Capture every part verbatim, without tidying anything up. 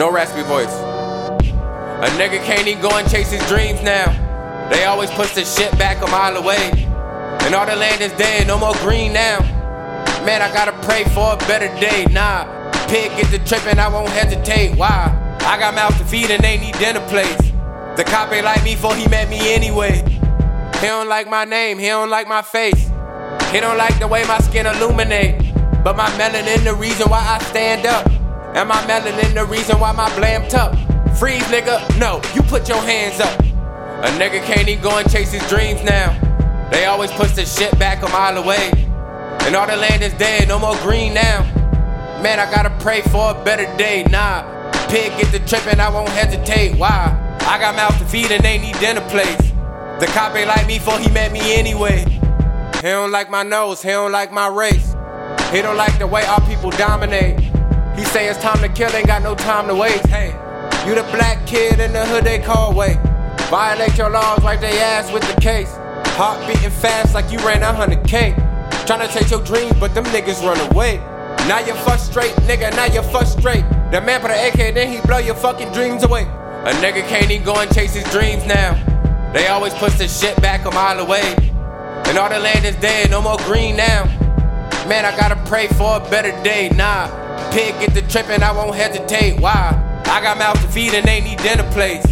No raspy voice. A nigga can't even go and chase his dreams now. They always push the shit back a mile away. And all the land is dead, no more green now. Man, I gotta pray for a better day, nah. Pig gets the trip and I won't hesitate, why? I got mouth to feed and they need dinner plates. The cop ain't like me for he met me anyway. He don't like my name, he don't like my face. He don't like the way my skin illuminate. But my melanin the reason why I stand up. And my melanin the reason why my blamed up. Freeze, nigga, no, you put your hands up. A nigga can't even go and chase his dreams now. They always push the shit back a mile away. And all the land is dead, no more green now. Man, I gotta pray for a better day, nah. Pig get the trip and I won't hesitate, why? I got mouth to feed and they need dinner plates. The cop ain't like me for he met me anyway. He don't like my nose, he don't like my race. He don't like the way our people dominate. He say it's time to kill, ain't got no time to waste. Hey, you the black kid in the hood they call way. Violate your laws, wipe they ass with the case. Heart beating fast like you ran a hundred K. Tryna chase your dreams, but them niggas run away. Now you're frustrated, nigga, now you're frustrated. The man put an A K, then he blow your fucking dreams away. A nigga can't even go and chase his dreams now. They always push the shit back a mile away. And all the land is dead, no more green now. Man, I gotta pray for a better day, nah. Pig get the trip and I won't hesitate, why? I got mouth to feed and they need dinner plates.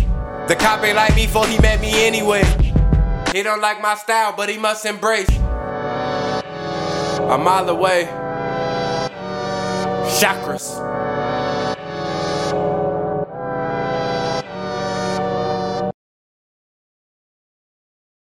The cop ain't like me for he met me anyway. He don't like my style, but he must embrace. A mile away. Chakras.